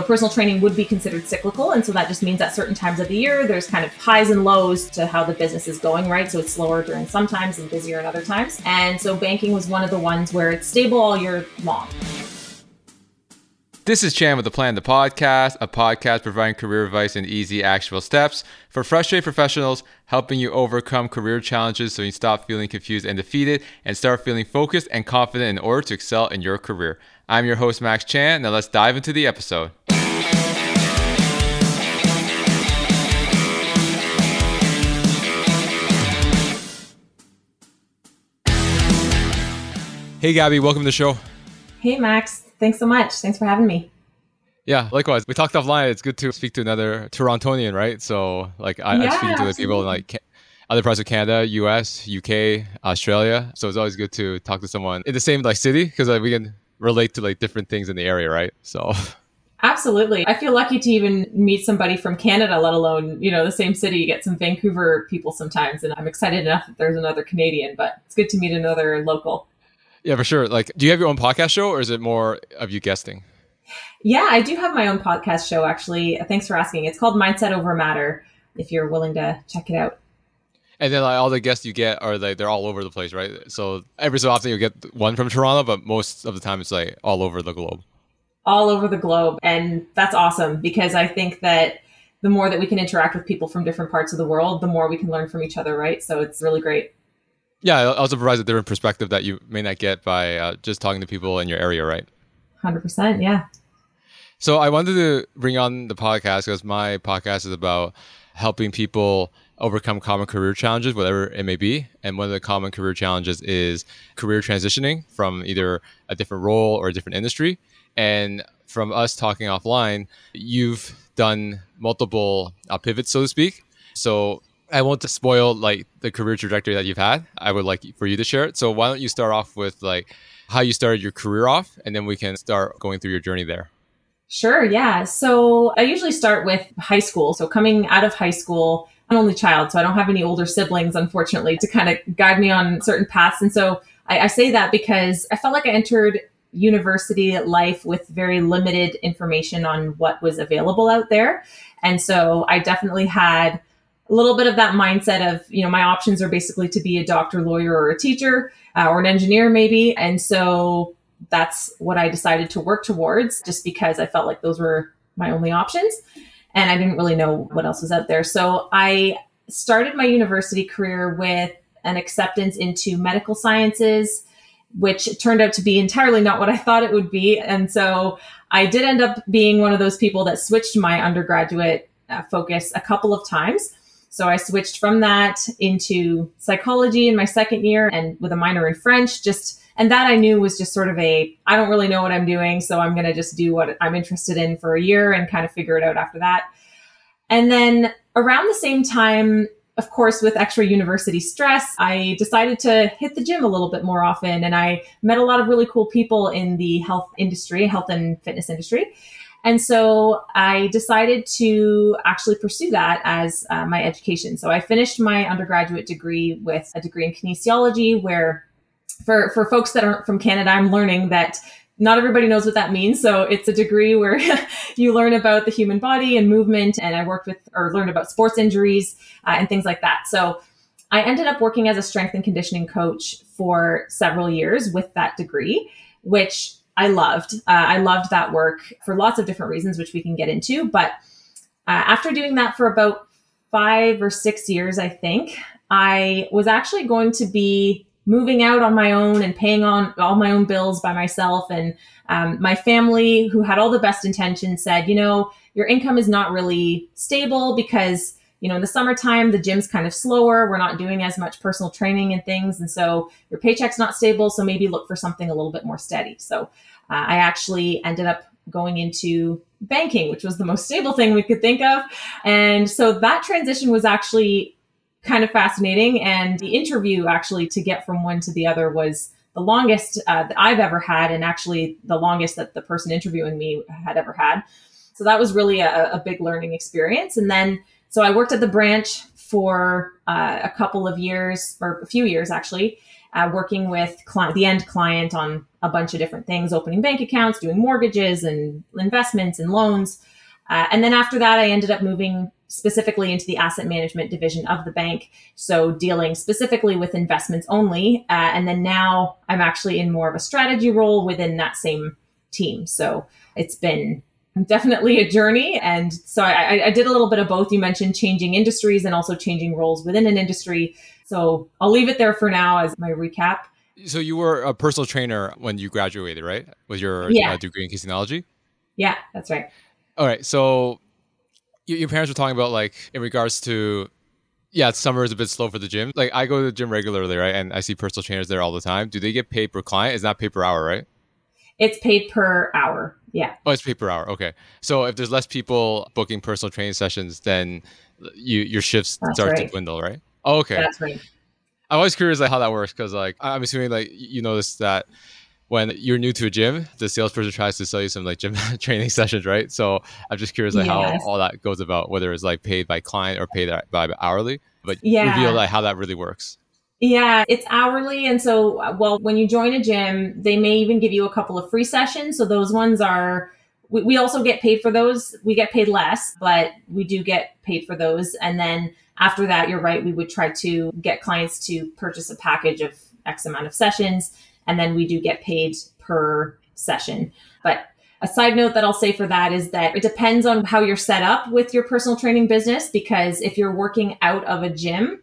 personal training would be considered cyclical. And so that just means at certain times of the year, there's kind of highs and lows to how the business is going, right? So it's slower during some times and busier in other times. And so banking was one of the ones where it's stable all year long. This is Chan with The Plan the Podcast, a podcast providing career advice and easy, actionable steps for frustrated professionals, helping you overcome career challenges so you stop feeling confused and defeated and start feeling focused and confident in order to excel in your career. I'm your host, Max Chan. Now let's dive into the episode. Hey, Gabby, welcome to the show. Hey, Max. Thanks so much. Thanks for having me. Yeah, likewise. We talked offline. It's good to speak to another Torontonian, right? So I speak to the people in other parts of Canada, US, UK, Australia. So it's always good to talk to someone in the same city because we can relate to different things in the area, right? So absolutely. I feel lucky to even meet somebody from Canada, let alone, the same city. You get some Vancouver people sometimes. And I'm excited enough that there's another Canadian, but it's good to meet another local. Yeah, for sure. Do you have your own podcast show or is it more of you guesting? Yeah, I do have my own podcast show, actually. Thanks for asking. It's called Mindset Over Matter, if you're willing to check it out. And then all the guests you get are they're all over the place, right? So every so often you get one from Toronto, but most of the time it's all over the globe. All over the globe. And that's awesome because I think that the more that we can interact with people from different parts of the world, the more we can learn from each other, right? So it's really great. Yeah, it also provides a different perspective that you may not get by just talking to people in your area, right? 100%, yeah. So I wanted to bring on the podcast because my podcast is about helping people overcome common career challenges, whatever it may be. And one of the common career challenges is career transitioning from either a different role or a different industry. And from us talking offline, you've done multiple pivots, so to speak. So I won't spoil the career trajectory that you've had. I would like for you to share it. So why don't you start off with how you started your career off, and then we can start going through your journey there. Sure. Yeah. So I usually start with high school. So coming out of high school, I'm an only child, so I don't have any older siblings, unfortunately, to kind of guide me on certain paths. And so I say that because I felt like I entered university life with very limited information on what was available out there. And so I definitely had a little bit of that mindset of, my options are basically to be a doctor, lawyer, or a teacher, or an engineer maybe. And so that's what I decided to work towards just because I felt like those were my only options. And I didn't really know what else was out there. So I started my university career with an acceptance into medical sciences, which turned out to be entirely not what I thought it would be. And so I did end up being one of those people that switched my undergraduate focus a couple of times. So I switched from that into psychology in my second year and with a minor in French, and that I knew was just sort of I don't really know what I'm doing. So I'm going to just do what I'm interested in for a year and kind of figure it out after that. And then around the same time, of course, with extra university stress, I decided to hit the gym a little bit more often. And I met a lot of really cool people in the health and fitness industry. And so I decided to actually pursue that as my education. So I finished my undergraduate degree with a degree in kinesiology, where for folks that aren't from Canada, I'm learning that not everybody knows what that means. So it's a degree where you learn about the human body and movement. And I learned about sports injuries and things like that. So I ended up working as a strength and conditioning coach for several years with that degree, which I loved. I loved that work for lots of different reasons, which we can get into. But after doing that for about 5 or 6 years, I think, I was actually going to be moving out on my own and paying on all my own bills by myself. And my family, who had all the best intentions, said, your income is not really stable because, in the summertime, the gym's kind of slower. We're not doing as much personal training and things. And so your paycheck's not stable. So maybe look for something a little bit more steady. So I actually ended up going into banking, which was the most stable thing we could think of. And so that transition was actually kind of fascinating. And the interview actually to get from one to the other was the longest that I've ever had, and actually the longest that the person interviewing me had ever had. So that was really a big learning experience. And then so I worked at the branch for a few years actually. working with the end client on a bunch of different things, opening bank accounts, doing mortgages and investments and loans. And then after that, I ended up moving specifically into the asset management division of the bank. So dealing specifically with investments only. And then now I'm actually in more of a strategy role within that same team. So it's been definitely a journey. And so I did a little bit of both. You mentioned changing industries and also changing roles within an industry. So I'll leave it there for now as my recap. So you were a personal trainer when you graduated, right? With your degree in kinesiology? Yeah, that's right. All right. So your parents were talking about like in regards to, summer is a bit slow for the gym. Like I go to the gym regularly, right? And I see personal trainers there all the time. Do they get paid per client? It's not paid per hour, right? It's paid per hour. Yeah. Oh, it's paid per hour. Okay. So if there's less people booking personal training sessions, then your shifts start to dwindle, right? Oh, okay. That's right. I'm always curious like how that works because like I'm assuming like you notice that when you're new to a gym, the salesperson tries to sell you some like gym training sessions, right? So I'm just curious like how all that goes about, whether it's like paid by client or paid by hourly, but reveal like how that really works. Yeah, it's hourly. And so, when you join a gym, they may even give you a couple of free sessions. So those ones are, we also get paid for those. We get paid less, but we do get paid for those. And then after that, you're right, we would try to get clients to purchase a package of X amount of sessions. And then we do get paid per session. But a side note that I'll say for that is that it depends on how you're set up with your personal training business, because if you're working out of a gym,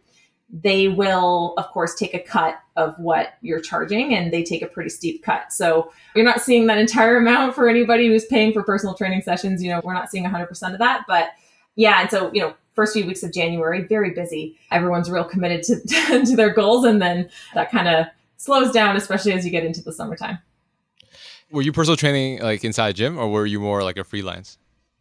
they will, of course, take a cut of what you're charging, and they take a pretty steep cut. So you're not seeing that entire amount for anybody who's paying for personal training sessions. You know, we're not seeing 100% of that. But yeah, and so, first few weeks of January, very busy. Everyone's real committed to their goals. And then that kind of slows down, especially as you get into the summertime. Were you personal training like inside a gym, or were you more like a freelance?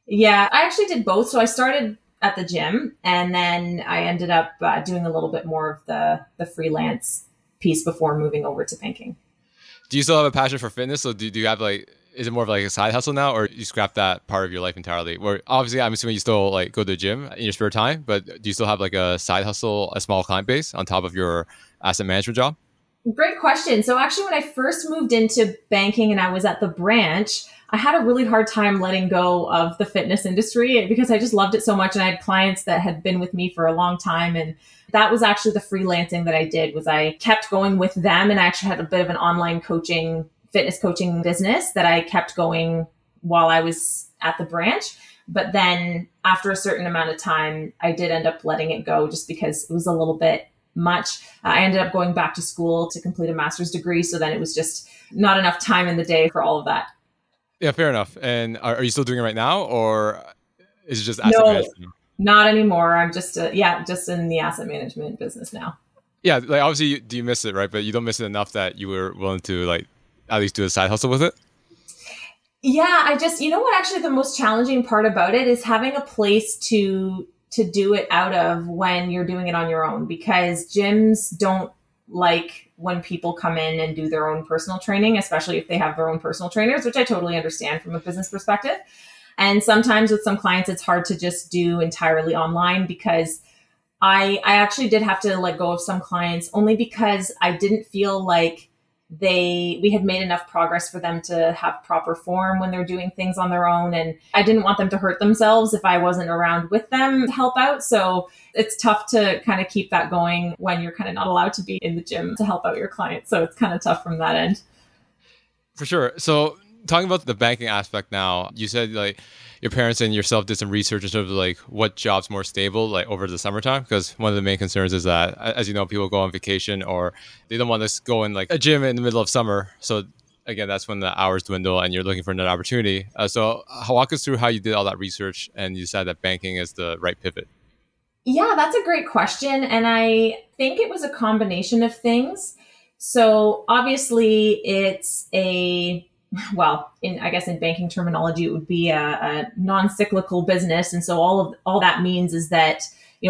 Yeah, I actually did both. So I started at the gym, and then I ended up doing a little bit more of the freelance piece before moving over to banking. Do you still have a passion for fitness? So do you have like, is it more of like a side hustle now, or you scrap that part of your life entirely? Where obviously I'm assuming you still like go to the gym in your spare time, but do you still have like a side hustle, a small client base on top of your asset management job? Great question. So actually, when I first moved into banking and I was at the branch, I had a really hard time letting go of the fitness industry because I just loved it so much. And I had clients that had been with me for a long time. And that was actually the freelancing that I did, was I kept going with them. And I actually had a bit of an online coaching, fitness coaching business that I kept going while I was at the branch. But then after a certain amount of time, I did end up letting it go just because it was a little bit much. I ended up going back to school to complete a master's degree. So then it was just not enough time in the day for all of that. Yeah, fair enough. And are you still doing it right now, or is it just asset management? Not anymore. I'm just in the asset management business now. Yeah, like obviously you miss it, right? But you don't miss it enough that you were willing to like at least do a side hustle with it? Yeah, I just, what actually the most challenging part about it is having a place to do it out of when you're doing it on your own, because gyms don't like when people come in and do their own personal training, especially if they have their own personal trainers, which I totally understand from a business perspective. And sometimes with some clients, it's hard to just do entirely online, because I actually did have to let go of some clients only because I didn't feel like we had made enough progress for them to have proper form when they're doing things on their own. And I didn't want them to hurt themselves if I wasn't around with them to help out. So it's tough to kind of keep that going when you're kind of not allowed to be in the gym to help out your clients. So it's kind of tough from that end. For sure. So talking about the banking aspect now, you said like your parents and yourself did some research in terms of like what job's more stable like over the summertime, because one of the main concerns is that, as you know, people go on vacation or they don't want to go in like a gym in the middle of summer. So again, that's when the hours dwindle and you're looking for another opportunity. So walk us through how you did all that research and you decided that banking is the right pivot. Yeah, that's a great question. And I think it was a combination of things. So obviously it's in banking terminology, it would be a non-cyclical business. And so all that means is that,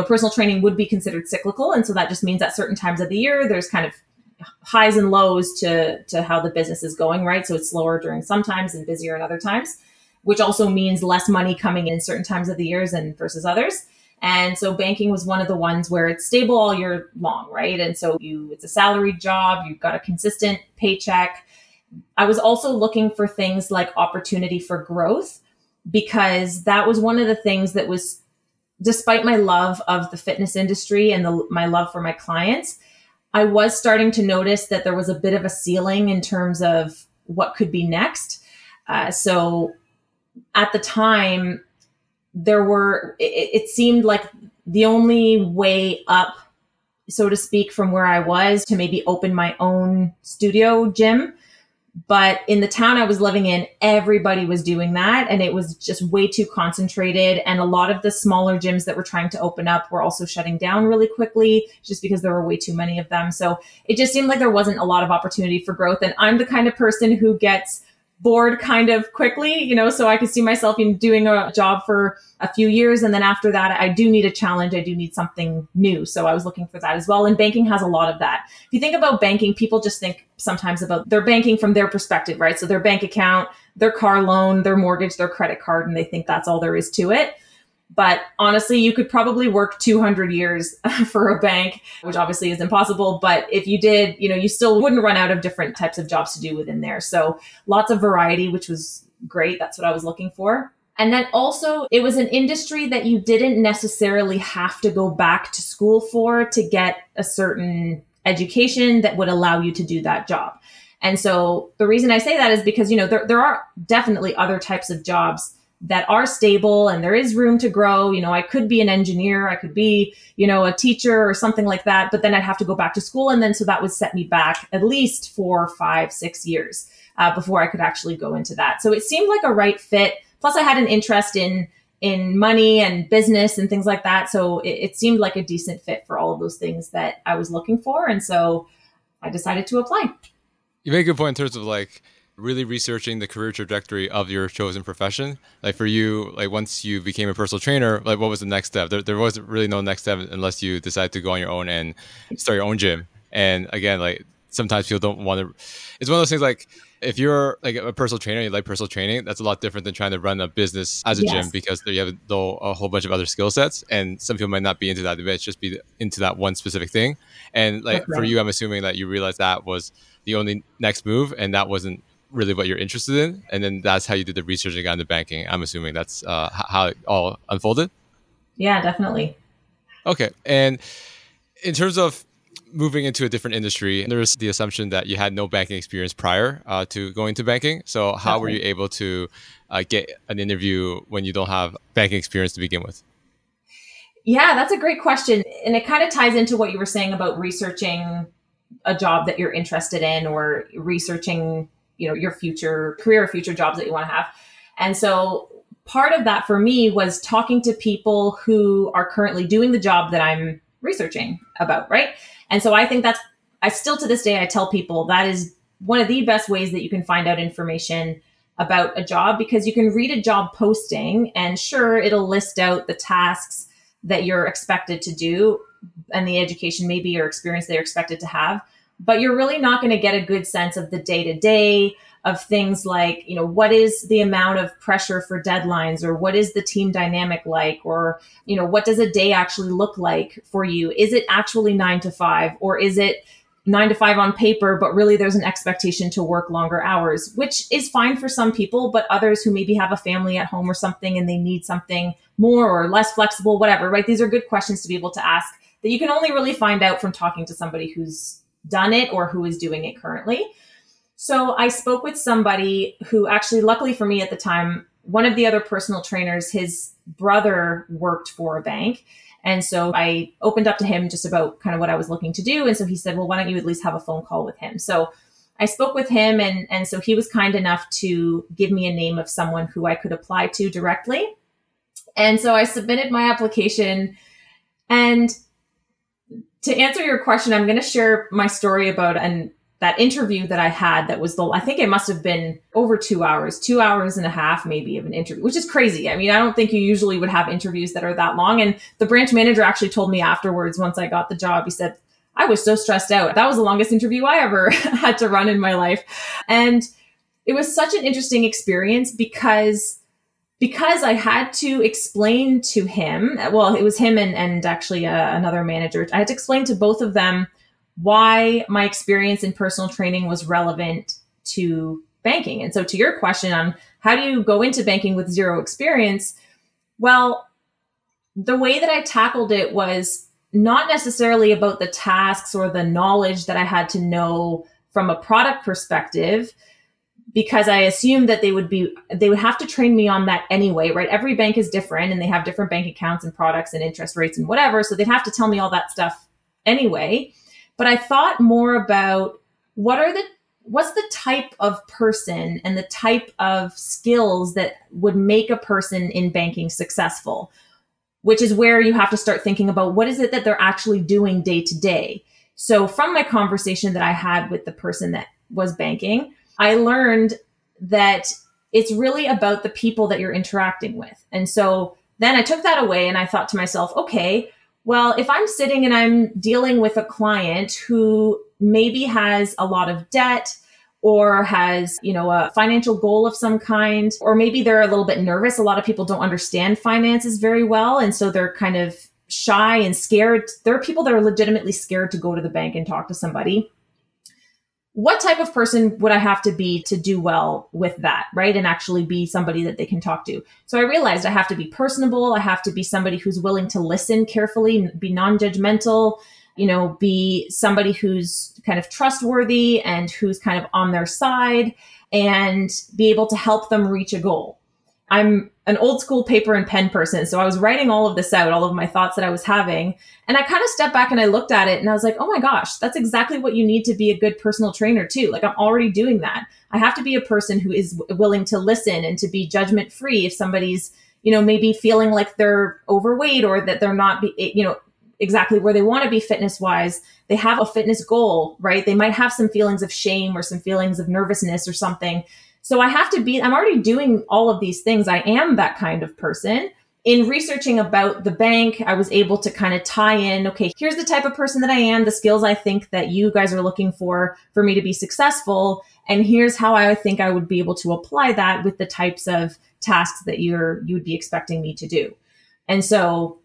personal training would be considered cyclical. And so that just means at certain times of the year, there's kind of highs and lows to how the business is going, right? So it's slower during some times and busier in other times, which also means less money coming in certain times of the years and versus others. And so banking was one of the ones where it's stable all year long, right? And so it's a salaried job, you've got a consistent paycheck. I was also looking for things like opportunity for growth, because that was one of the things that was, despite my love of the fitness industry and my love for my clients, I was starting to notice that there was a bit of a ceiling in terms of what could be next. So at the time, it seemed like the only way up, so to speak, from where I was to maybe open my own studio gym. But in the town I was living in, everybody was doing that. And it was just way too concentrated. And a lot of the smaller gyms that were trying to open up were also shutting down really quickly just because there were way too many of them. So it just seemed like there wasn't a lot of opportunity for growth. And I'm the kind of person who gets bored kind of quickly, so I could see myself in doing a job for a few years. And then after that, I do need a challenge. I do need something new. So I was looking for that as well. And banking has a lot of that. If you think about banking, people just think sometimes about their banking from their perspective, right? So their bank account, their car loan, their mortgage, their credit card, and they think that's all there is to it. But honestly, you could probably work 200 years for a bank, which obviously is impossible. But if you did, you still wouldn't run out of different types of jobs to do within there. So lots of variety, which was great. That's what I was looking for. And then also, it was an industry that you didn't necessarily have to go back to school for to get a certain education that would allow you to do that job. And so the reason I say that is because, there are definitely other types of jobs that are stable and there is room to grow. I could be an engineer, I could be, a teacher or something like that, but then I'd have to go back to school. And then so that would set me back at least 4, 5, 6 years before I could actually go into that. So it seemed like a right fit. Plus I had an interest in money and business and things like that. So it seemed like a decent fit for all of those things that I was looking for. And so I decided to apply. You make a good point in terms of really researching the career trajectory of your chosen profession. For you, once you became a personal trainer, what was the next step? There was really no next step unless you decide to go on your own and start your own gym. And again, sometimes people don't want to. It's one of those things, if you're a personal trainer, and you like personal training, that's a lot different than trying to run a business as a gym, because you have a whole bunch of other skill sets. And some people might not be into that. They might just be into that one specific thing. And for you, I'm assuming that you realized that was the only next move and that wasn't really what you're interested in, and then that's how you did the research and got into banking. I'm assuming that's how it all unfolded. Yeah, definitely. Okay. And in terms of moving into a different industry, there's the assumption that you had no banking experience prior to going to banking. So how were you able to get an interview when you don't have banking experience to begin with? Yeah, that's a great question. And it kind of ties into what you were saying about researching a job that you're interested in or researching your future career, future jobs that you want to have. And so part of that for me was talking to people who are currently doing the job that I'm researching about, right? And so I think I still to this day, I tell people that is one of the best ways that you can find out information about a job, because you can read a job posting and sure, it'll list out the tasks that you're expected to do and the education maybe or experience they're expected to have. But you're really not going to get a good sense of the day-to-day of things like, what is the amount of pressure for deadlines, or what is the team dynamic like, or, what does a day actually look like for you? Is it actually 9 to 5, or is it 9 to 5 on paper, but really there's an expectation to work longer hours, which is fine for some people, but others who maybe have a family at home or something and they need something more or less flexible, whatever, right? These are good questions to be able to ask that you can only really find out from talking to somebody who's done it or who is doing it currently. So I spoke with somebody who actually, luckily for me at the time, one of the other personal trainers, his brother worked for a bank. And so I opened up to him just about kind of what I was looking to do. And so he said, well, why don't you at least have a phone call with him? So I spoke with him. And so he was kind enough to give me a name of someone who I could apply to directly. And so I submitted my application. And to answer your question, I'm going to share my story about that interview that I had that was I think it must have been over 2 hours, 2.5 hours maybe of an interview, which is crazy. I mean, I don't think you usually would have interviews that are that long. And the branch manager actually told me afterwards, once I got the job, he said, I was so stressed out. That was the longest interview I ever had to run in my life. And it was such an interesting experience because because I had to explain to him, well, it was him and actually another manager. I had to explain to both of them why my experience in personal training was relevant to banking. And so to your question on how do you go into banking with zero experience? Well, the way that I tackled it was not necessarily about the tasks or the knowledge that I had to know from a product perspective, because I assumed that they would have to train me on that anyway, right? Every bank is different and they have different bank accounts and products and interest rates and whatever. So they'd have to tell me all that stuff anyway. But I thought more about what's the type of person and the type of skills that would make a person in banking successful, which is where you have to start thinking about what is it that they're actually doing day to day. So from my conversation that I had with the person that was banking, I learned that it's really about the people that you're interacting with. And so then I took that away and I thought to myself, okay, well, if I'm sitting and I'm dealing with a client who maybe has a lot of debt or has, a financial goal of some kind, or maybe they're a little bit nervous. A lot of people don't understand finances very well. And so they're kind of shy and scared. There are people that are legitimately scared to go to the bank and talk to somebody. What type of person would I have to be to do well with that, right? And actually be somebody that they can talk to. So I realized I have to be personable. I have to be somebody who's willing to listen carefully, be non-judgmental, be somebody who's kind of trustworthy and who's kind of on their side and be able to help them reach a goal. I'm an old school paper and pen person. So I was writing all of this out, all of my thoughts that I was having. And I kind of stepped back and I looked at it and I was like, oh my gosh, that's exactly what you need to be a good personal trainer too. Like I'm already doing that. I have to be a person who is willing to listen and to be judgment free if somebody's, maybe feeling like they're overweight or that they're not, exactly where they want to be fitness wise. They have a fitness goal, right? They might have some feelings of shame or some feelings of nervousness or something. So I have to be, I'm already doing all of these things. I am that kind of person. In researching about the bank, I was able to kind of tie in, okay, here's the type of person that I am, the skills I think that you guys are looking for me to be successful. And here's how I think I would be able to apply that with the types of tasks that you would be expecting me to do. And so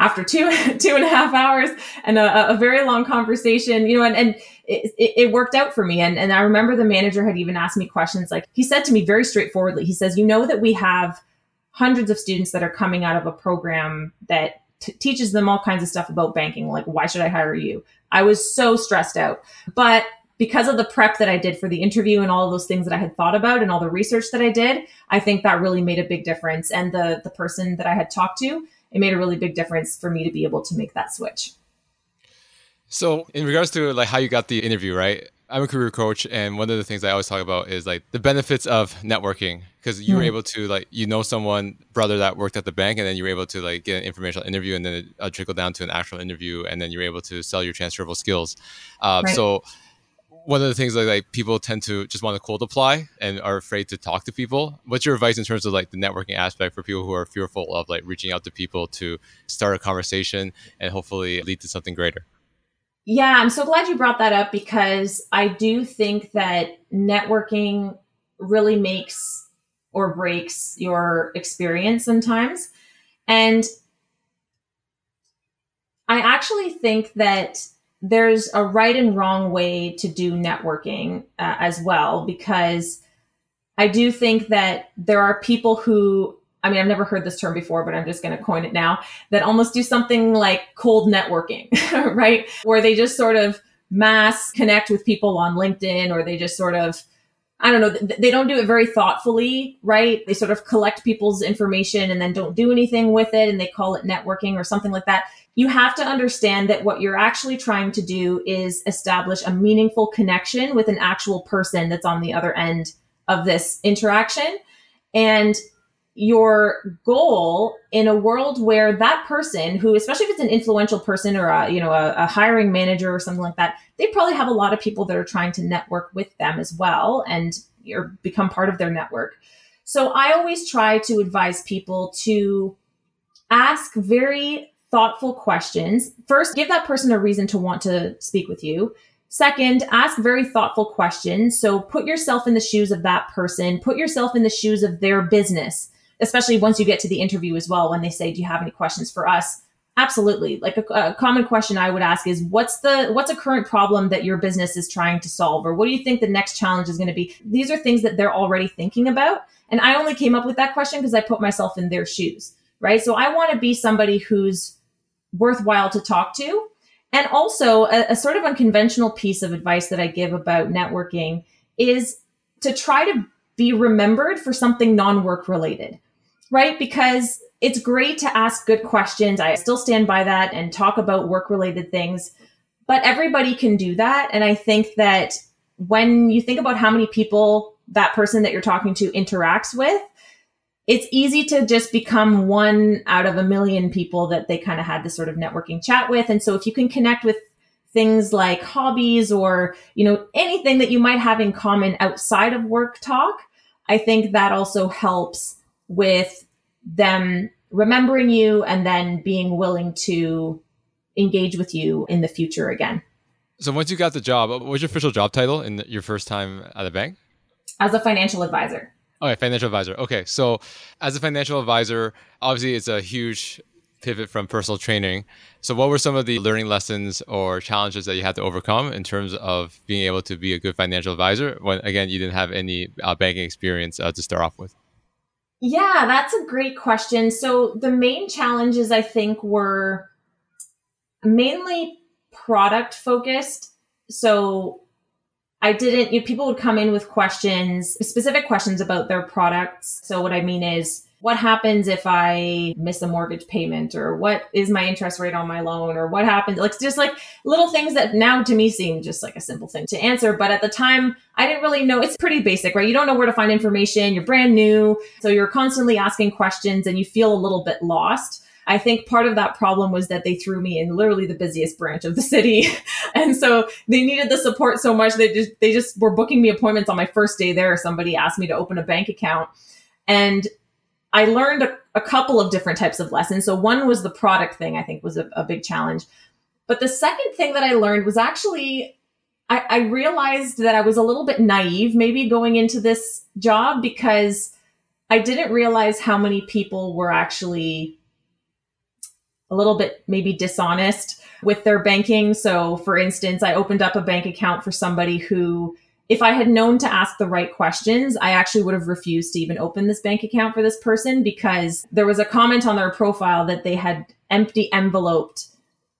after two and a half hours and a very long conversation, and it worked out for me. And I remember the manager had even asked me questions. Like he said to me very straightforwardly, he says, that we have hundreds of students that are coming out of a program that teaches them all kinds of stuff about banking. Like, why should I hire you? I was so stressed out, but because of the prep that I did for the interview and all of those things that I had thought about and all the research that I did, I think that really made a big difference. And the person that I had talked to, it made a really big difference for me to be able to make that switch. So in regards to like how you got the interview, right? I'm a career coach. And one of the things I always talk about is like the benefits of networking, because you were able to someone brother that worked at the bank, and then you were able to like get an informational interview, and then it trickled down to an actual interview. And then you were able to sell your transferable skills. Right. So one of the things like people tend to just want to cold apply and are afraid to talk to people. What's your advice in terms of like the networking aspect for people who are fearful of like reaching out to people to start a conversation and hopefully lead to something greater? Yeah, I'm so glad you brought that up, because I do think that networking really makes or breaks your experience sometimes. And I actually think that there's a right and wrong way to do networking as well, because I do think that there are people who, I've never heard this term before, but I'm just going to coin it now, that almost do something like cold networking, right? Where they just sort of mass connect with people on LinkedIn, or they just sort of, they don't do it very thoughtfully, right? They sort of collect people's information and then don't do anything with it, and they call it networking or something like that. You have to understand that what you're actually trying to do is establish a meaningful connection with an actual person that's on the other end of this interaction. And your goal in a world where that person who, especially if it's an influential person or a hiring manager or something like that, they probably have a lot of people that are trying to network with them as well and or become part of their network. So I always try to advise people to ask very thoughtful questions. First, give that person a reason to want to speak with you. Second, ask very thoughtful questions. So put yourself in the shoes of that person, put yourself in the shoes of their business. especially once you get to the interview as well, when they say, do you have any questions for us? Absolutely. Like a common question I would ask is, what's a current problem that your business is trying to solve? Or what do you think the next challenge is going to be? These are things that they're already thinking about. And I only came up with that question because I put myself in their shoes, right? So I want to be somebody who's worthwhile to talk to. And also a sort of unconventional piece of advice that I give about networking is to try to be remembered for something non-work related, right? Because it's great to ask good questions. I still stand by that and talk about work-related things, but everybody can do that. And I think that when you think about how many people that person that you're talking to interacts with, it's easy to just become one out of a million people that they kind of had this sort of networking chat with. And so if you can connect with things like hobbies or, you know, anything that you might have in common outside of work talk, I think that also helps with them remembering you and then being willing to engage with you in the future again. So once you got the job, what was your official job title in your first time at the bank? As a financial advisor. Okay, financial advisor. Okay, so as a financial advisor, obviously it's a huge pivot from personal training. So what were some of the learning lessons or challenges that you had to overcome in terms of being able to be a good financial advisor when, again, you didn't have any banking experience to start off with? Yeah, that's a great question. So the main challenges, I think, were mainly product focused. So people would come in with questions, specific questions about their products. So what I mean is, what happens if I miss a mortgage payment, or what is my interest rate on my loan, or what happens? Like, just like little things that now to me seem just like a simple thing to answer. But at the time, I didn't really know. It's pretty basic, right? You don't know where to find information. You're brand new. So you're constantly asking questions and you feel a little bit lost. I think part of that problem was that they threw me in literally the busiest branch of the city. And so they needed the support so much. They just were booking me appointments on my first day there. Somebody asked me to open a bank account. And I learned a couple of different types of lessons. So one was the product thing, I think, was a big challenge. But the second thing that I learned was actually, I realized that I was a little bit naive maybe going into this job, because I didn't realize how many people were actually a little bit maybe dishonest with their banking. So for instance, I opened up a bank account for somebody who, if I had known to ask the right questions, I actually would have refused to even open this bank account for this person, because there was a comment on their profile that they had empty enveloped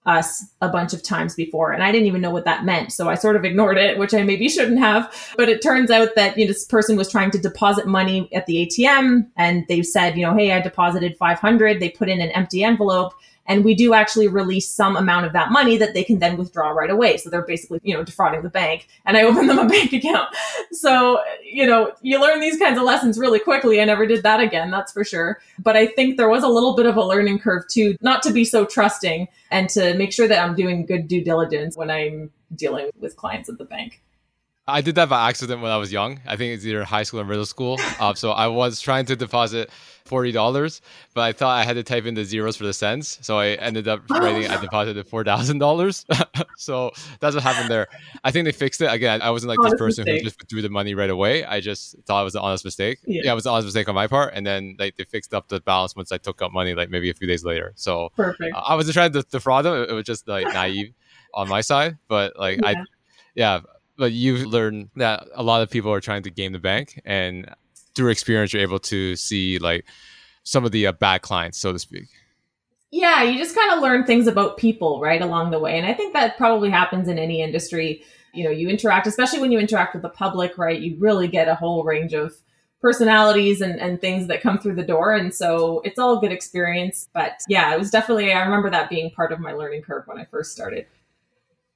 us a bunch of times before. And I didn't even know what that meant. So I sort of ignored it, which I maybe shouldn't have. But it turns out that, you know, this person was trying to deposit money at the ATM. And they said, you know, hey, I deposited 500. They put in an empty envelope. And we do actually release some amount of that money that they can then withdraw right away. So they're basically, you know, defrauding the bank, and I opened them a bank account. So, you know, you learn these kinds of lessons really quickly. I never did that again, that's for sure. But I think there was a little bit of a learning curve too, not to be so trusting and to make sure that I'm doing good due diligence when I'm dealing with clients at the bank. I did that by accident when I was young. I think it's either high school or middle school. So I was trying to deposit $40, but I thought I had to type in the zeros for the cents. So I ended up writing, I deposited $4,000. So that's what happened there. I think they fixed it. Again, I wasn't like honest this person mistake. Who just threw the money right away. I just thought it was an honest mistake. Yeah, it was an honest mistake on my part. And then like they fixed up the balance once I took out money, like maybe a few days later. So perfect. I wasn't trying to defraud them. It was just like naive on my side, but like yeah. But you've learned that a lot of people are trying to game the bank, and through experience, you're able to see like some of the bad clients, so to speak. Yeah, you just kind of learn things about people right along the way. And I think that probably happens in any industry. You know, you interact, especially when you interact with the public, right? You really get a whole range of personalities and things that come through the door. And so it's all good experience. But yeah, it was definitely, I remember that being part of my learning curve when I first started.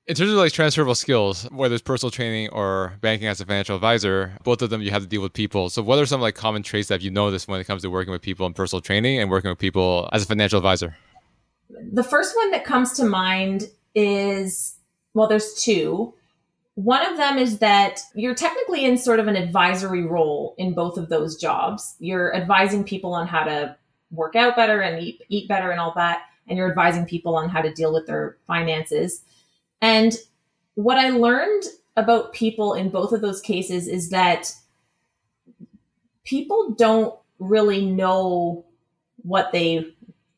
In terms of like transferable skills, whether it's personal training or banking as a financial advisor, both of them, you have to deal with people. So what are some like common traits that you notice when it comes to working with people in personal training and working with people as a financial advisor? The first one that comes to mind is, well, there's two. One of them is that you're technically in sort of an advisory role in both of those jobs. You're advising people on how to work out better and eat better and all that. And you're advising people on how to deal with their finances. And what I learned about people in both of those cases is that people don't really know what they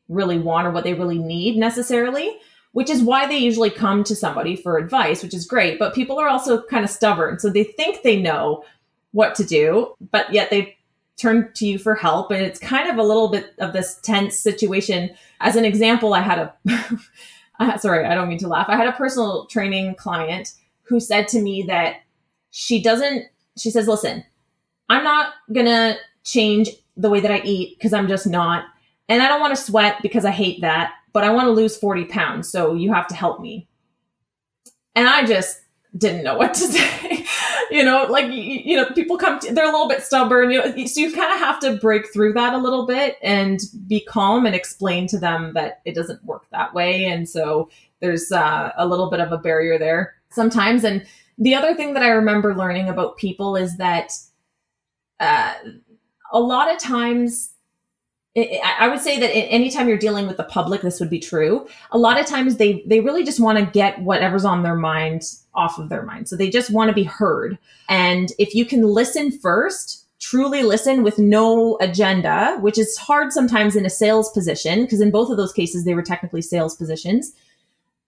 really want or what they really need necessarily, which is why they usually come to somebody for advice, which is great. But people are also kind of stubborn. So they think they know what to do, but yet they turn to you for help. And it's kind of a little bit of this tense situation. As an example, I had a, sorry, I don't mean to laugh. I had a personal training client who said to me that she says, listen, I'm not going to change the way that I eat because I'm just not. And I don't want to sweat because I hate that, but I want to lose 40 pounds. So you have to help me. And I just didn't know what to say. People they're a little bit stubborn, so you kind of have to break through that a little bit and be calm and explain to them that it doesn't work that way. And so there's a little bit of a barrier there sometimes. And the other thing that I remember learning about people is that a lot of times, I would say that anytime you're dealing with the public, this would be true. A lot of times they really just want to get whatever's on their mind off of their mind. So they just want to be heard. And if you can listen first, truly listen with no agenda, which is hard sometimes in a sales position, because in both of those cases, they were technically sales positions.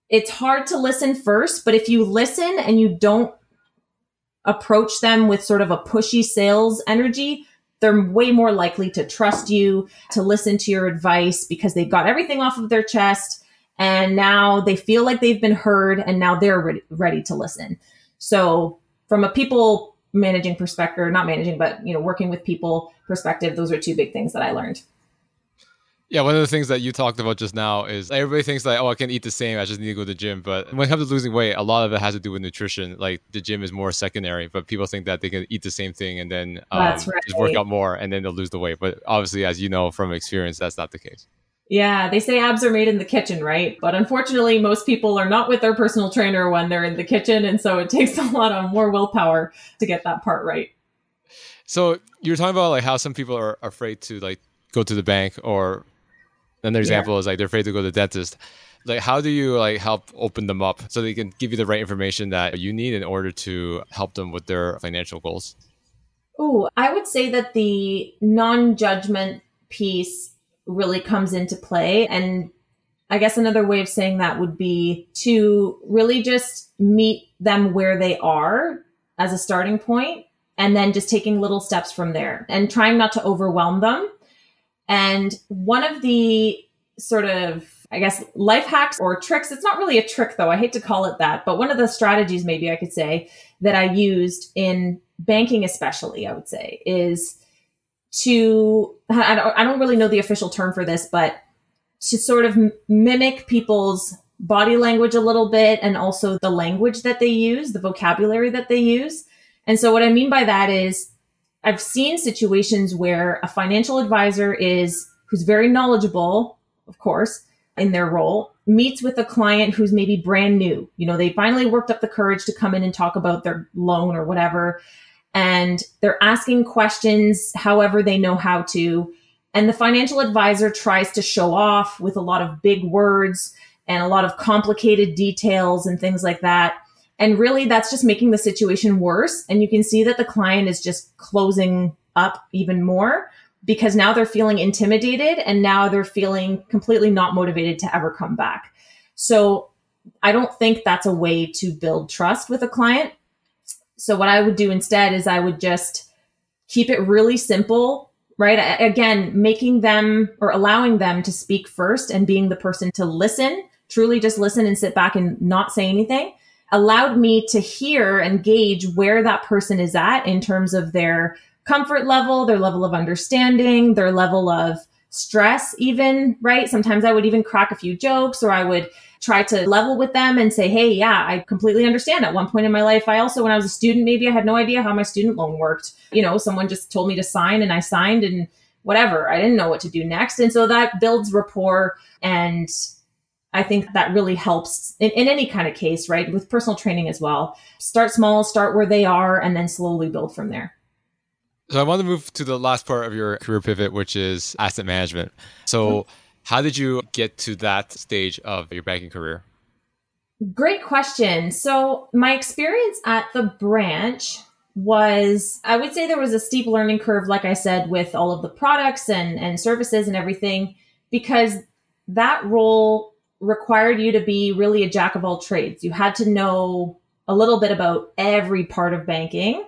It's hard to listen first, but if you listen and you don't approach them with sort of a pushy sales energy, they're way more likely to trust you, to listen to your advice, because they've got everything off of their chest. And now they feel like they've been heard, and now they're ready to listen. So from a people managing perspective, not managing, but working with people perspective, those are two big things that I learned. Yeah, one of the things that you talked about just now is everybody thinks like, oh, I can eat the same, I just need to go to the gym. But when it comes to losing weight, a lot of it has to do with nutrition. Like the gym is more secondary, but people think that they can eat the same thing and then just work out more and then they'll lose the weight. But obviously, as you know from experience, that's not the case. Yeah, they say abs are made in the kitchen, right? But unfortunately, most people are not with their personal trainer when they're in the kitchen. And so it takes a lot of more willpower to get that part right. So you're talking about like how some people are afraid to like go to the bank, or another example is like they're afraid to go to the dentist. Like, how do you like help open them up so they can give you the right information that you need in order to help them with their financial goals? Oh, I would say that the non-judgment piece really comes into play. And I guess another way of saying that would be to really just meet them where they are as a starting point, and then just taking little steps from there and trying not to overwhelm them. And one of the sort of, I guess, life hacks or tricks, it's not really a trick though, I hate to call it that, but one of the strategies maybe I could say that I used in banking, especially, I would say, is to, I don't really know the official term for this, but to sort of mimic people's body language a little bit, and also the language that they use, the vocabulary that they use. And so what I mean by that is, I've seen situations where a financial advisor who's very knowledgeable, of course, in their role, meets with a client who's maybe brand new. They finally worked up the courage to come in and talk about their loan or whatever. And they're asking questions however they know how to. And the financial advisor tries to show off with a lot of big words and a lot of complicated details and things like that. And really, that's just making the situation worse. And you can see that the client is just closing up even more, because now they're feeling intimidated and now they're feeling completely not motivated to ever come back. So I don't think that's a way to build trust with a client. So what I would do instead is I would just keep it really simple, right? Again, making them or allowing them to speak first and being the person to listen, truly just listen and sit back and not say anything, allowed me to hear and gauge where that person is at in terms of their comfort level, their level of understanding, their level of stress even, right? Sometimes I would even crack a few jokes, or I would try to level with them and say, hey, yeah, I completely understand. At one point in my life, I also, when I was a student, maybe I had no idea how my student loan worked. Someone just told me to sign and I signed and whatever. I didn't know what to do next. And so that builds rapport, and I think that really helps in any kind of case, right? With personal training as well. Start small, start where they are, and then slowly build from there. So I want to move to the last part of your career pivot, which is asset management. So how did you get to that stage of your banking career? Great question. So my experience at the branch was, I would say there was a steep learning curve, like I said, with all of the products and services and everything, because that role required you to be really a jack of all trades. You had to know a little bit about every part of banking.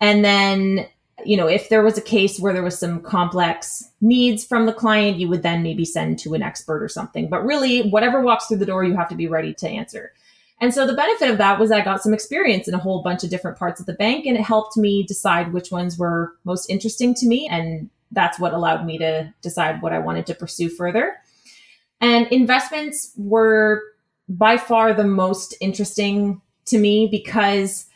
And then, you know, if there was a case where there was some complex needs from the client, you would then maybe send to an expert or something. But really, whatever walks through the door, you have to be ready to answer. And so the benefit of that was I got some experience in a whole bunch of different parts of the bank, and it helped me decide which ones were most interesting to me. And that's what allowed me to decide what I wanted to pursue further. And investments were by far the most interesting to me because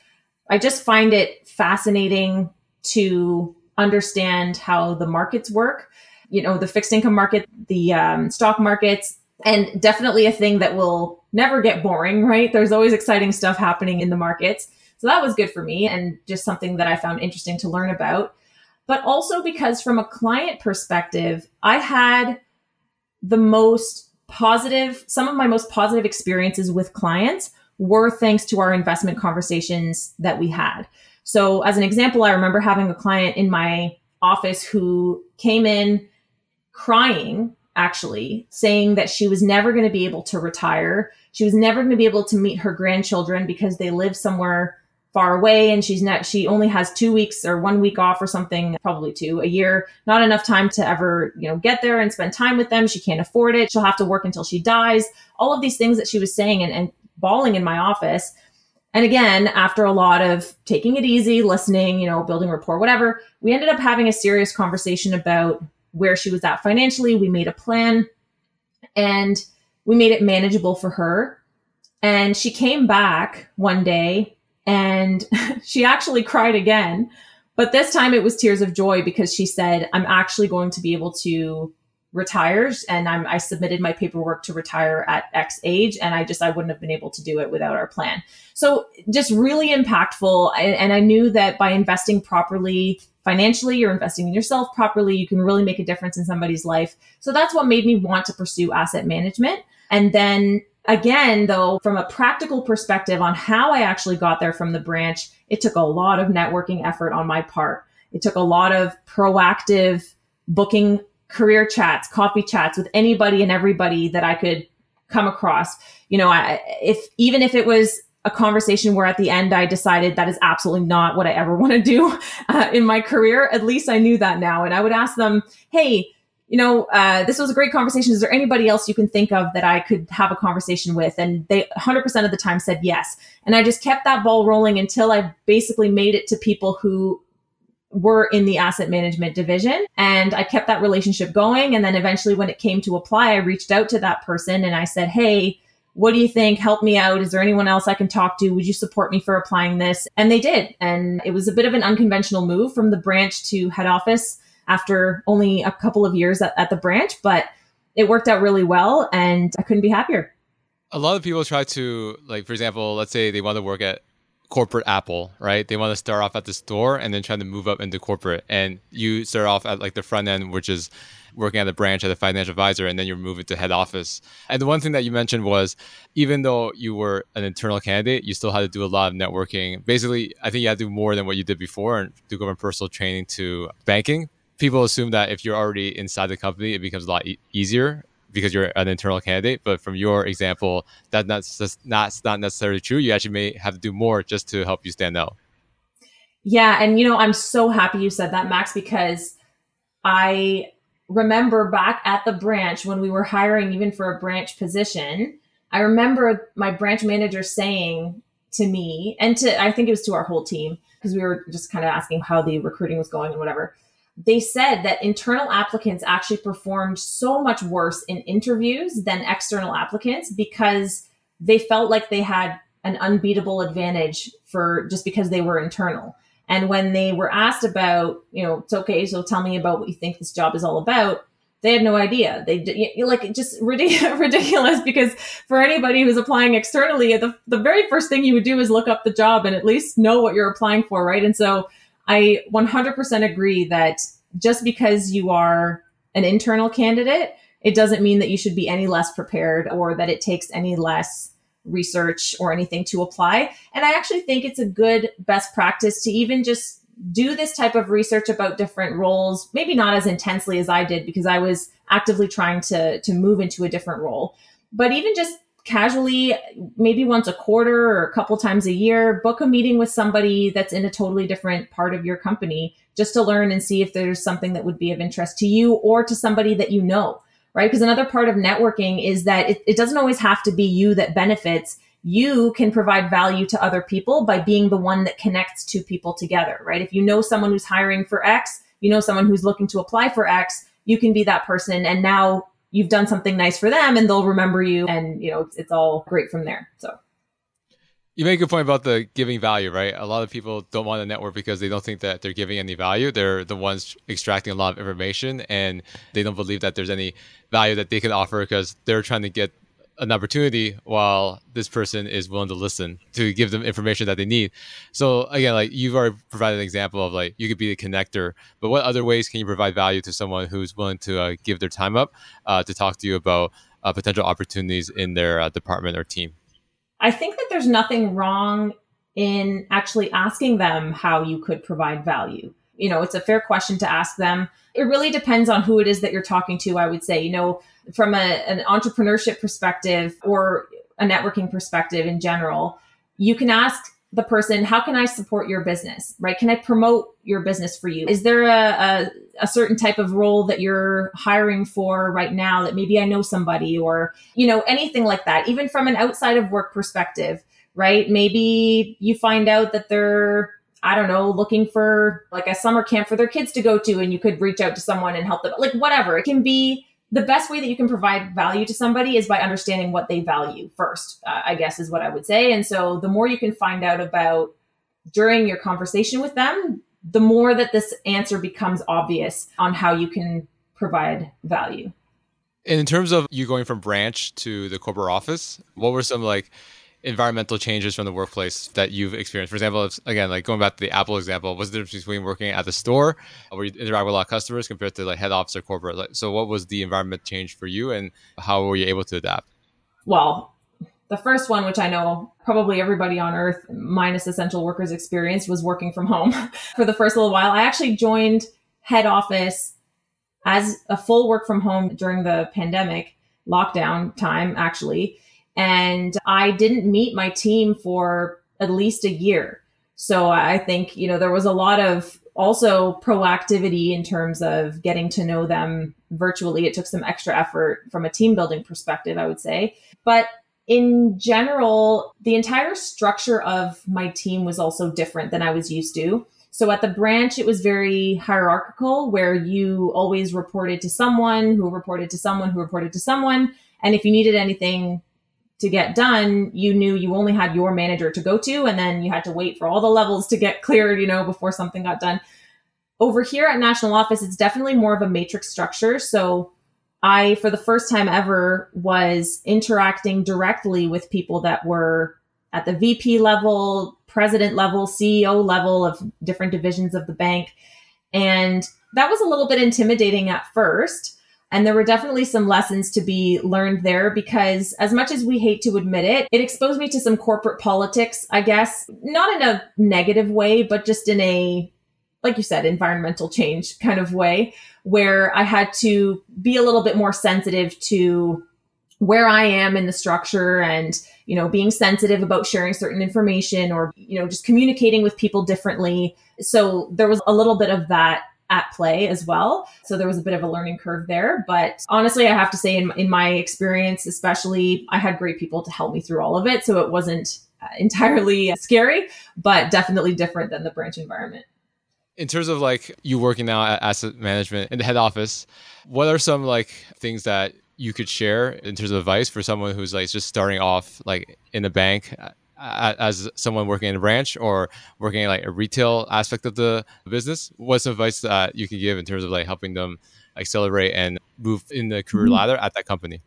I just find it fascinating to understand how the markets work, you know, the fixed income market, the stock markets, and definitely a thing that will never get boring, right? There's always exciting stuff happening in the markets. So that was good for me and just something that I found interesting to learn about. But also because from a client perspective, I had the most positive, some of my most positive experiences with clients were thanks to our investment conversations that we had. So as an example, I remember having a client in my office who came in crying, actually, saying that she was never going to be able to retire. She was never going to be able to meet her grandchildren because they live somewhere far away, and she only has 2 weeks or 1 week off or something, probably two, a year, not enough time to ever, you know, get there and spend time with them. She can't afford it. She'll have to work until she dies. All of these things that she was saying and bawling in my office. And again, after a lot of taking it easy, listening, you know, building rapport, whatever, we ended up having a serious conversation about where she was at financially. We made a plan and we made it manageable for her. And she came back one day and she actually cried again, but this time it was tears of joy because she said, I'm actually going to be able to retire. And I submitted my paperwork to retire at X age. And I wouldn't have been able to do it without our plan. So just really impactful. And I knew that by investing properly financially, you're investing in yourself properly, you can really make a difference in somebody's life. So that's what made me want to pursue asset management. And then again, though, from a practical perspective on how I actually got there from the branch, it took a lot of networking effort on my part. It took a lot of proactive booking career chats, coffee chats with anybody and everybody that I could come across. You know, even if it was a conversation where at the end I decided that is absolutely not what I ever want to do in my career, at least I knew that now. And I would ask them, hey, you know, this was a great conversation. Is there anybody else you can think of that I could have a conversation with? And they 100% of the time said yes. And I just kept that ball rolling until I basically made it to people who were in the asset management division. And I kept that relationship going. And then eventually when it came to apply, I reached out to that person and I said, hey, what do you think? Help me out. Is there anyone else I can talk to? Would you support me for applying this? And they did. And it was a bit of an unconventional move from the branch to head office after only a couple of years at the branch, but it worked out really well and I couldn't be happier. A lot of people try to, like, for example, let's say they want to work at corporate Apple, right? They want to start off at the store and then try to move up into corporate. And you start off at like the front end, which is working at a branch as a financial advisor, and then you're moving to head office. And the one thing that you mentioned was, even though you were an internal candidate, you still had to do a lot of networking. Basically, I think you had to do more than what you did before and to go from personal training to banking. People assume that if you're already inside the company, it becomes a lot easier because you're an internal candidate. But from your example, that's not necessarily true. You actually may have to do more just to help you stand out. Yeah. And, you know, I'm so happy you said that, Max, because I remember back at the branch when we were hiring even for a branch position, I remember my branch manager saying to me and I think it was to our whole team, because we were just kind of asking how the recruiting was going and whatever. They said that internal applicants actually performed so much worse in interviews than external applicants because they felt like they had an unbeatable advantage for just because they were internal. And when they were asked about, you know, it's okay, so tell me about what you think this job is all about, they had no idea. Ridiculous, because for anybody who's applying externally, the very first thing you would do is look up the job and at least know what you're applying for, right? And so I 100% agree that just because you are an internal candidate, it doesn't mean that you should be any less prepared or that it takes any less research or anything to apply. And I actually think it's a good best practice to even just do this type of research about different roles, maybe not as intensely as I did because I was actively trying to move into a different role. But even just casually, maybe once a quarter or a couple times a year, book a meeting with somebody that's in a totally different part of your company just to learn and see if there's something that would be of interest to you or to somebody that you know, right? Because another part of networking is that it doesn't always have to be you that benefits. You can provide value to other people by being the one that connects two people together, right? If you know someone who's hiring for X, you know someone who's looking to apply for X, you can be that person. And now you've done something nice for them and they'll remember you. And, you know, it's all great from there. So you make a good point about the giving value, right? A lot of people don't want to network because they don't think that they're giving any value. They're the ones extracting a lot of information and they don't believe that there's any value that they can offer because they're trying to get an opportunity while this person is willing to listen to give them information that they need. So again, like you've already provided an example of like, you could be the connector, but what other ways can you provide value to someone who's willing to give their time up to talk to you about potential opportunities in their department or team? I think that there's nothing wrong in actually asking them how you could provide value. You know, it's a fair question to ask them. It really depends on who it is that you're talking to, I would say. You know, from an entrepreneurship perspective or a networking perspective in general, you can ask the person, how can I support your business, right? Can I promote your business for you? Is there a certain type of role that you're hiring for right now that maybe I know somebody or, you know, anything like that, even from an outside of work perspective, right? Maybe you find out that they're looking for like a summer camp for their kids to go to, and you could reach out to someone and help them, like whatever. It can be the best way that you can provide value to somebody is by understanding what they value first, I guess is what I would say. And so the more you can find out about during your conversation with them, the more that this answer becomes obvious on how you can provide value. And in terms of you going from branch to the corporate office, what were some like environmental changes from the workplace that you've experienced? For example, if, again, like going back to the Apple example, what's the difference between working at the store where you interact with a lot of customers compared to like head office or corporate? Like, so what was the environment change for you and how were you able to adapt? Well, the first one, which I know probably everybody on earth minus essential workers experienced, was working from home for the first little while. I actually joined head office as a full work from home during the pandemic lockdown time, actually. And I didn't meet my team for at least a year. So I think, you know, there was a lot of also proactivity in terms of getting to know them virtually. It took some extra effort from a team building perspective, I would say. But in general, the entire structure of my team was also different than I was used to. So at the branch, it was very hierarchical where you always reported to someone who reported to someone who reported to someone. And if you needed anything to get done, you knew you only had your manager to go to, and then you had to wait for all the levels to get cleared, you know, before something got done. Over here at National Office, it's definitely more of a matrix structure. So I, for the first time ever, was interacting directly with people that were at the VP level, president level, CEO level of different divisions of the bank. And that was a little bit intimidating at first. And there were definitely some lessons to be learned there because as much as we hate to admit it, it exposed me to some corporate politics, I guess, not in a negative way, but just in a, like you said, environmental change kind of way where I had to be a little bit more sensitive to where I am in the structure and, you know, being sensitive about sharing certain information or, you know, just communicating with people differently. So there was a little bit of that at play as well. So there was a bit of a learning curve there. But honestly, I have to say in my experience, especially, I had great people to help me through all of it. So it wasn't entirely scary, but definitely different than the branch environment. In terms of like you working now at asset management in the head office, what are some like things that you could share in terms of advice for someone who's like just starting off like in a bank as someone working in a branch or working in like a retail aspect of the business? What's some advice that you can give in terms of like helping them accelerate and move in the career ladder at that company?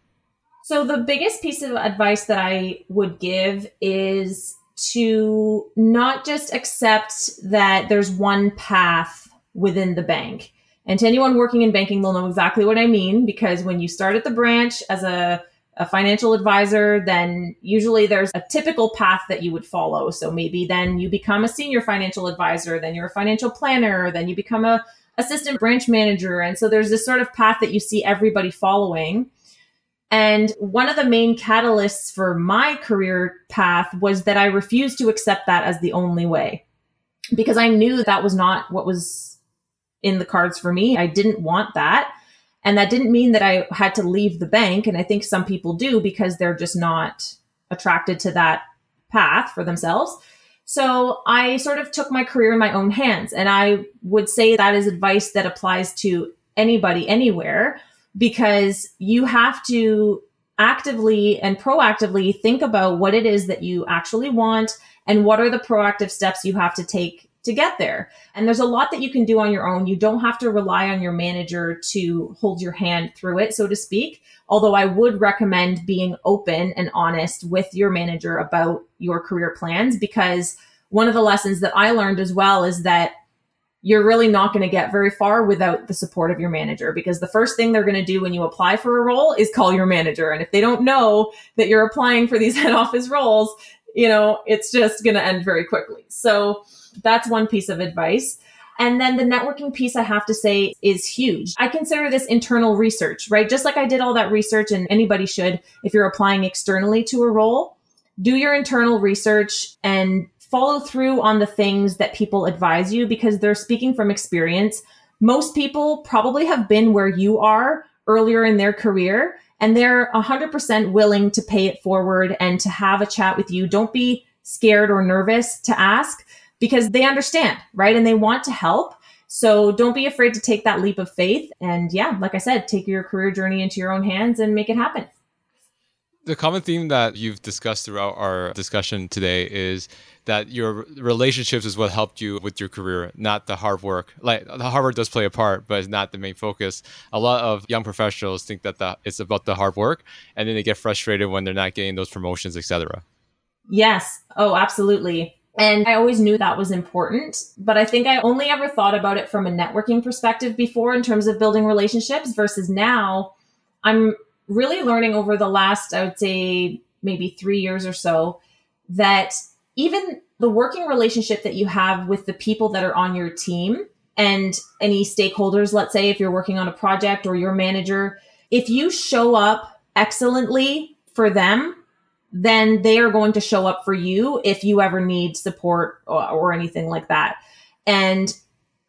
So the biggest piece of advice that I would give is to not just accept that there's one path within the bank. And to anyone working in banking, they'll know exactly what I mean, because when you start at the branch as a a financial advisor, then usually there's a typical path that you would follow. So maybe then you become a senior financial advisor, then you're a financial planner, then you become a assistant branch manager. And so there's this sort of path that you see everybody following. And one of the main catalysts for my career path was that I refused to accept that as the only way, because I knew that was not what was in the cards for me. I didn't want that. And that didn't mean that I had to leave the bank. And I think some people do because they're just not attracted to that path for themselves. So I sort of took my career in my own hands. And I would say that is advice that applies to anybody, anywhere, because you have to actively and proactively think about what it is that you actually want and what are the proactive steps you have to take to get there. And there's a lot that you can do on your own. You don't have to rely on your manager to hold your hand through it, so to speak. Although I would recommend being open and honest with your manager about your career plans, because one of the lessons that I learned as well is that you're really not going to get very far without the support of your manager, because the first thing they're going to do when you apply for a role is call your manager. And if they don't know that you're applying for these head office roles, you know, it's just going to end very quickly. So that's one piece of advice. And then the networking piece, I have to say, is huge. I consider this internal research, right? Just like I did all that research, and anybody should, if you're applying externally to a role, do your internal research and follow through on the things that people advise you, because they're speaking from experience. Most people probably have been where you are earlier in their career, and they're 100% willing to pay it forward and to have a chat with you. Don't be scared or nervous to ask, because they understand, right? And they want to help. So don't be afraid to take that leap of faith. And yeah, like I said, take your career journey into your own hands and make it happen. The common theme that you've discussed throughout our discussion today is that your relationships is what helped you with your career, not the hard work. Like, the hard work does play a part, but it's not the main focus. A lot of young professionals think that it's about the hard work, and then they get frustrated when they're not getting those promotions, etc. Yes. Oh, absolutely. And I always knew that was important, but I think I only ever thought about it from a networking perspective before in terms of building relationships, versus now I'm really learning over the last, I would say maybe 3 years or so, that even the working relationship that you have with the people that are on your team and any stakeholders, let's say if you're working on a project or your manager, if you show up excellently for them, then they are going to show up for you if you ever need support or anything like that. And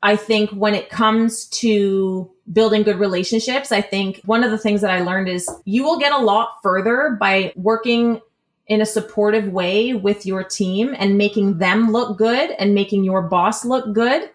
I think when it comes to building good relationships, I think one of the things that I learned is you will get a lot further by working in a supportive way with your team and making them look good and making your boss look good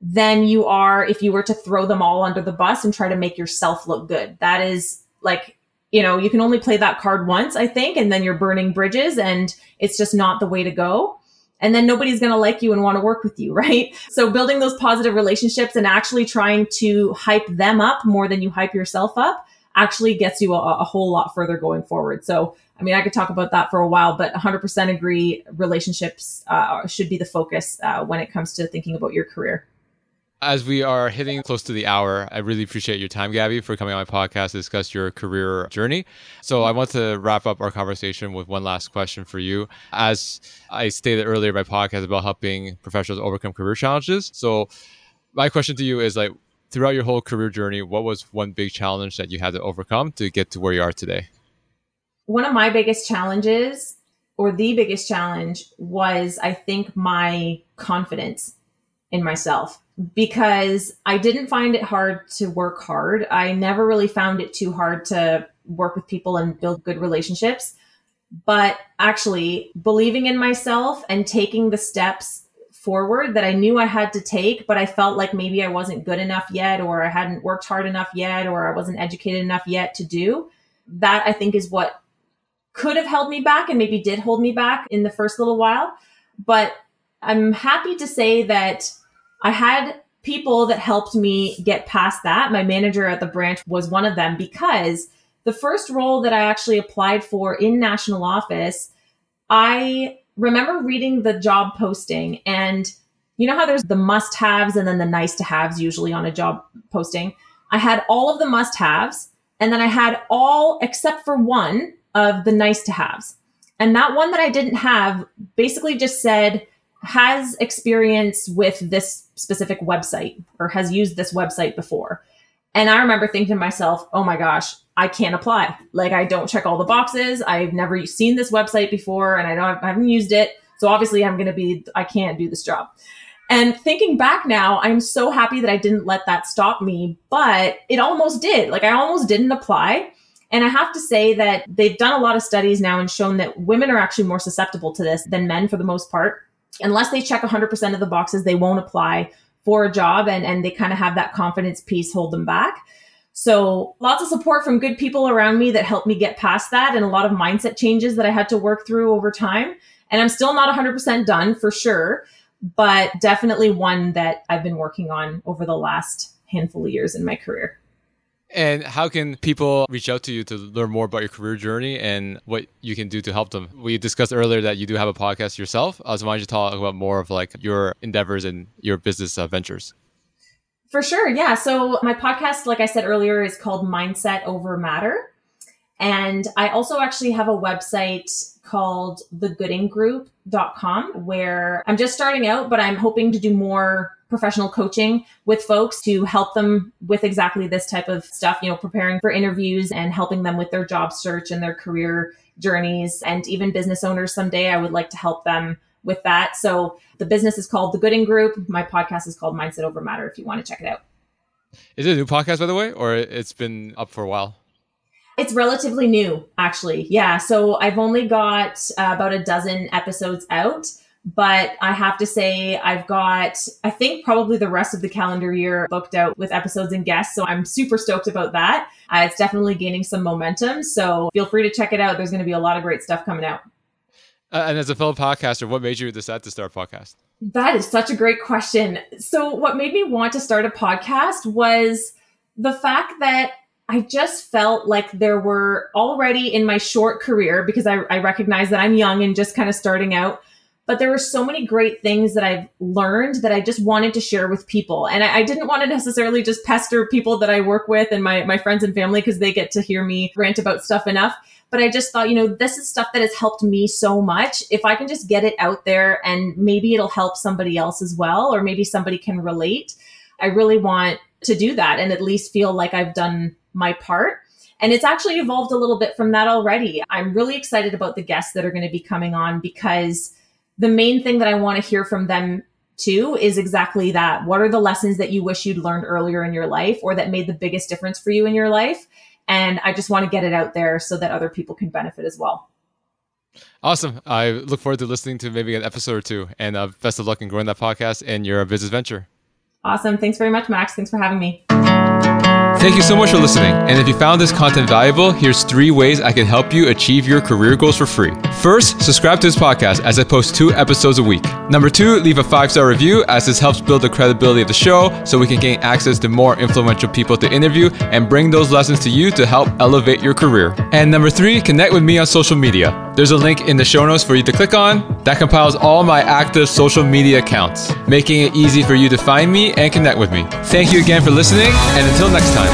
than you are if you were to throw them all under the bus and try to make yourself look good. That is like, you know, you can only play that card once, I think, and then you're burning bridges and it's just not the way to go. And then nobody's going to like you and want to work with you, right? So building those positive relationships and actually trying to hype them up more than you hype yourself up actually gets you a whole lot further going forward. So, I mean, I could talk about that for a while, but 100% agree, relationships should be the focus when it comes to thinking about your career. As we are hitting close to the hour, I really appreciate your time, Gabby, for coming on my podcast to discuss your career journey. So I want to wrap up our conversation with one last question for you. As I stated earlier, my podcast is about helping professionals overcome career challenges. So my question to you is, like, throughout your whole career journey, what was one big challenge that you had to overcome to get to where you are today? One of my biggest challenges, or the biggest challenge, was, I think, my confidence in myself. Because I didn't find it hard to work hard. I never really found it too hard to work with people and build good relationships. But actually believing in myself and taking the steps forward that I knew I had to take, but I felt like maybe I wasn't good enough yet, or I hadn't worked hard enough yet, or I wasn't educated enough yet to do. That, I think, is what could have held me back and maybe did hold me back in the first little while. But I'm happy to say that I had people that helped me get past that. My manager at the branch was one of them, because the first role that I actually applied for in national office, I remember reading the job posting, and you know how there's the must-haves and then the nice-to-haves usually on a job posting. I had all of the must-haves, And then I had all except for one of the nice to haves. And that one that I didn't have basically just said, has experience with this specific website or has used this website before. And I remember thinking to myself, oh my gosh, I can't apply. Like, I don't check all the boxes. I've never seen this website before and I haven't used it. So obviously I can't do this job. And thinking back now, I'm so happy that I didn't let that stop me, but it almost did. Like, I almost didn't apply. And I have to say that they've done a lot of studies now and shown that women are actually more susceptible to this than men for the most part. Unless they check 100% of the boxes, they won't apply for a job. And they kind of have that confidence piece hold them back. So lots of support from good people around me that helped me get past that. And a lot of mindset changes that I had to work through over time. And I'm still not 100% done for sure, but definitely one that I've been working on over the last handful of years in my career. And how can people reach out to you to learn more about your career journey and what you can do to help them? We discussed earlier that you do have a podcast yourself. So why don't you talk about more of like your endeavors and your business ventures? For sure. Yeah. So my podcast, like I said earlier, is called Mindset Over Matter. And I also actually have a website called the gooding group.com where I'm just starting out, but I'm hoping to do more professional coaching with folks to help them with exactly this type of stuff, you know, preparing for interviews and helping them with their job search and their career journeys, and even business owners someday. I would like to help them with that. So the business is called The Gooding Group. My podcast is called Mindset Over Matter if you want to check it out. Is it a new podcast, by the way, or it's been up for a while? It's relatively new, actually. Yeah. So I've only got about a dozen episodes out. But I have to say I've got, I think, probably the rest of the calendar year booked out with episodes and guests. So I'm super stoked about that. It's definitely gaining some momentum. So feel free to check it out. There's going to be a lot of great stuff coming out. And as a fellow podcaster, what made you decide to start a podcast? That is such a great question. So what made me want to start a podcast was the fact that I just felt like there were already in my short career, because I recognize that I'm young and just kind of starting out, but there were so many great things that I've learned that I just wanted to share with people. And I didn't want to necessarily just pester people that I work with and my friends and family, because they get to hear me rant about stuff enough. But I just thought, you know, this is stuff that has helped me so much. If I can just get it out there and maybe it'll help somebody else as well, or maybe somebody can relate. I really want to do that and at least feel like I've done my part. And it's actually evolved a little bit from that already. I'm really excited about the guests that are going to be coming on, because the main thing that I want to hear from them too is exactly that. What are the lessons that you wish you'd learned earlier in your life, or that made the biggest difference for you in your life? And I just want to get it out there so that other people can benefit as well. Awesome. I look forward to listening to maybe an episode or two, and best of luck in growing that podcast and your business venture. Awesome. Thanks very much, Max. Thanks for having me. Thank you so much for listening. And if you found this content valuable, here's 3 ways I can help you achieve your career goals for free. First, subscribe to this podcast as I post 2 episodes a week. Number 2, leave a 5-star review, as this helps build the credibility of the show so we can gain access to more influential people to interview and bring those lessons to you to help elevate your career. And number 3, connect with me on social media. There's a link in the show notes for you to click on that compiles all my active social media accounts, making it easy for you to find me and connect with me. Thank you again for listening, and until next time.